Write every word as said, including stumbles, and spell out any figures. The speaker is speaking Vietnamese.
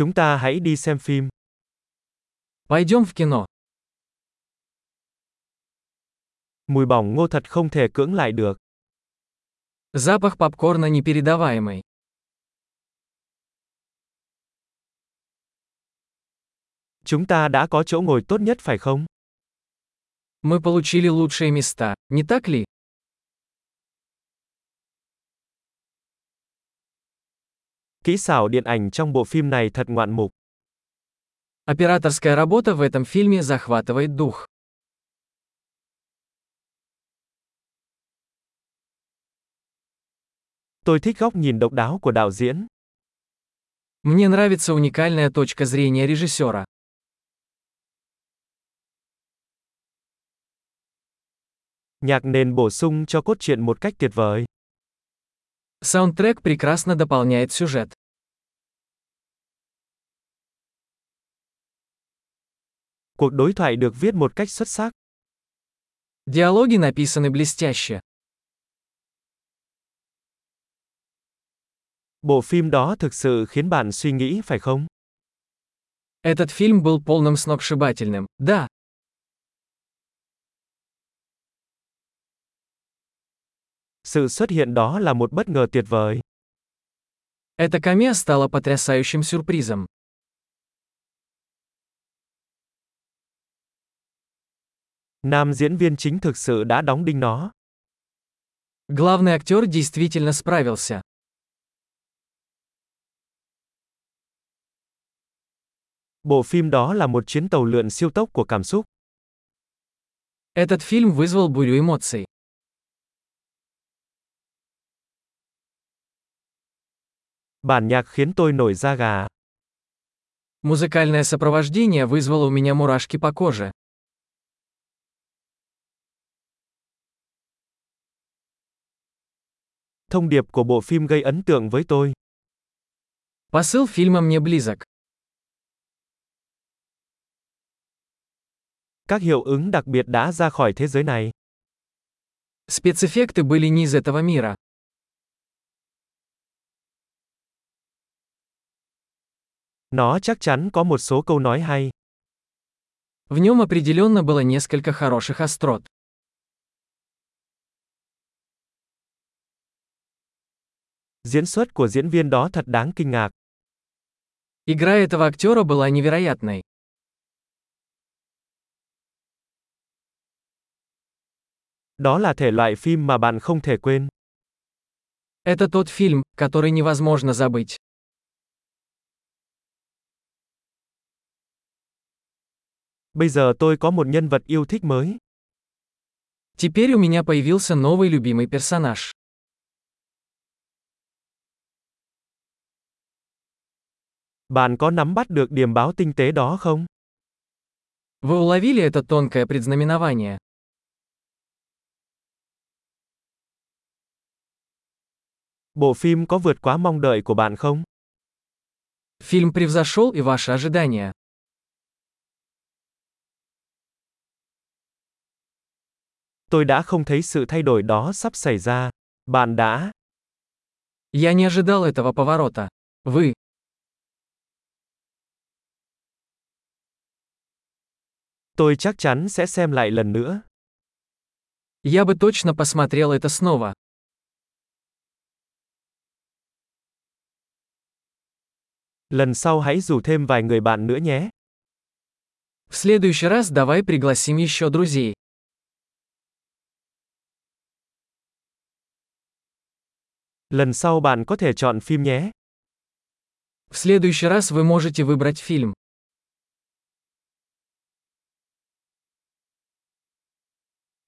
Chúng ta hãy đi xem phim. Пойдем в кино. Mùi bỏng ngô thật không thể cưỡng lại được. Запах попкорна непередаваемый. Chúng ta đã có chỗ ngồi tốt nhất phải không? Мы получили лучшие места, не так ли? Kỹ xảo điện ảnh trong bộ phim này thật ngoạn mục. Операторская работа в этом фильме захватывает дух. Tôi thích góc nhìn độc đáo của đạo diễn. Мне нравится уникальная точка зрения режиссера. Nhạc nền bổ sung cho cốt truyện một cách tuyệt vời. Саундтрек прекрасно дополняет сюжет. Cuộc đối thoại được viết một cách xuất sắc. Диалоги написаны блестяще. Bộ phim đó thực sự khiến bạn suy nghĩ phải không? Этот фильм был полным сногсшибательным, да. Sự xuất hiện đó là một bất ngờ tuyệt vời. Эта камея стала потрясающим сюрпризом. Nam diễn viên chính thực sự đã đóng đinh nó. Главный актер действительно справился. Bộ phim đó là một chuyến tàu lượn siêu tốc của cảm xúc. Этот фильм вызвал бурю эмоций. Bản nhạc khiến tôi nổi da gà. Музыкальное сопровождение вызвало у меня мурашки по коже. Thông điệp của bộ phim gây ấn tượng với tôi. Посыл фильма мне близок. Các hiệu ứng đặc biệt đã ra khỏi thế giới này. Спецэффекты были не из этого мира. Nó chắc chắn có một số câu nói hay. В нем определенно было несколько хороших острот. Diễn xuất của diễn viên đó thật đáng kinh ngạc. Игра этого актера была невероятной. Đó là thể loại phim mà bạn không thể quên. Это тот фильм, который невозможно забыть. Bây giờ tôi có một nhân vật yêu thích mới. Теперь у меня появился новый любимый персонаж. Bạn có nắm bắt được điểm báo tinh tế đó không? Вы уловили это тонкое предзнаменование? Bộ phim có vượt quá mong đợi của bạn không? Фильм превзошел и ваши ожидания. Tôi đã không thấy sự thay đổi đó sắp xảy ra. Bạn đã. Я не ожидал этого поворота. Вы. Tôi chắc chắn sẽ xem lại lần nữa. Я бы точно посмотрел это снова. Lần sau hãy rủ thêm vài người bạn nữa nhé. В следующий раз давай пригласим еще друзей. Lần sau bạn có thể chọn phim nhé. В следующий раз вы можете выбрать фильм.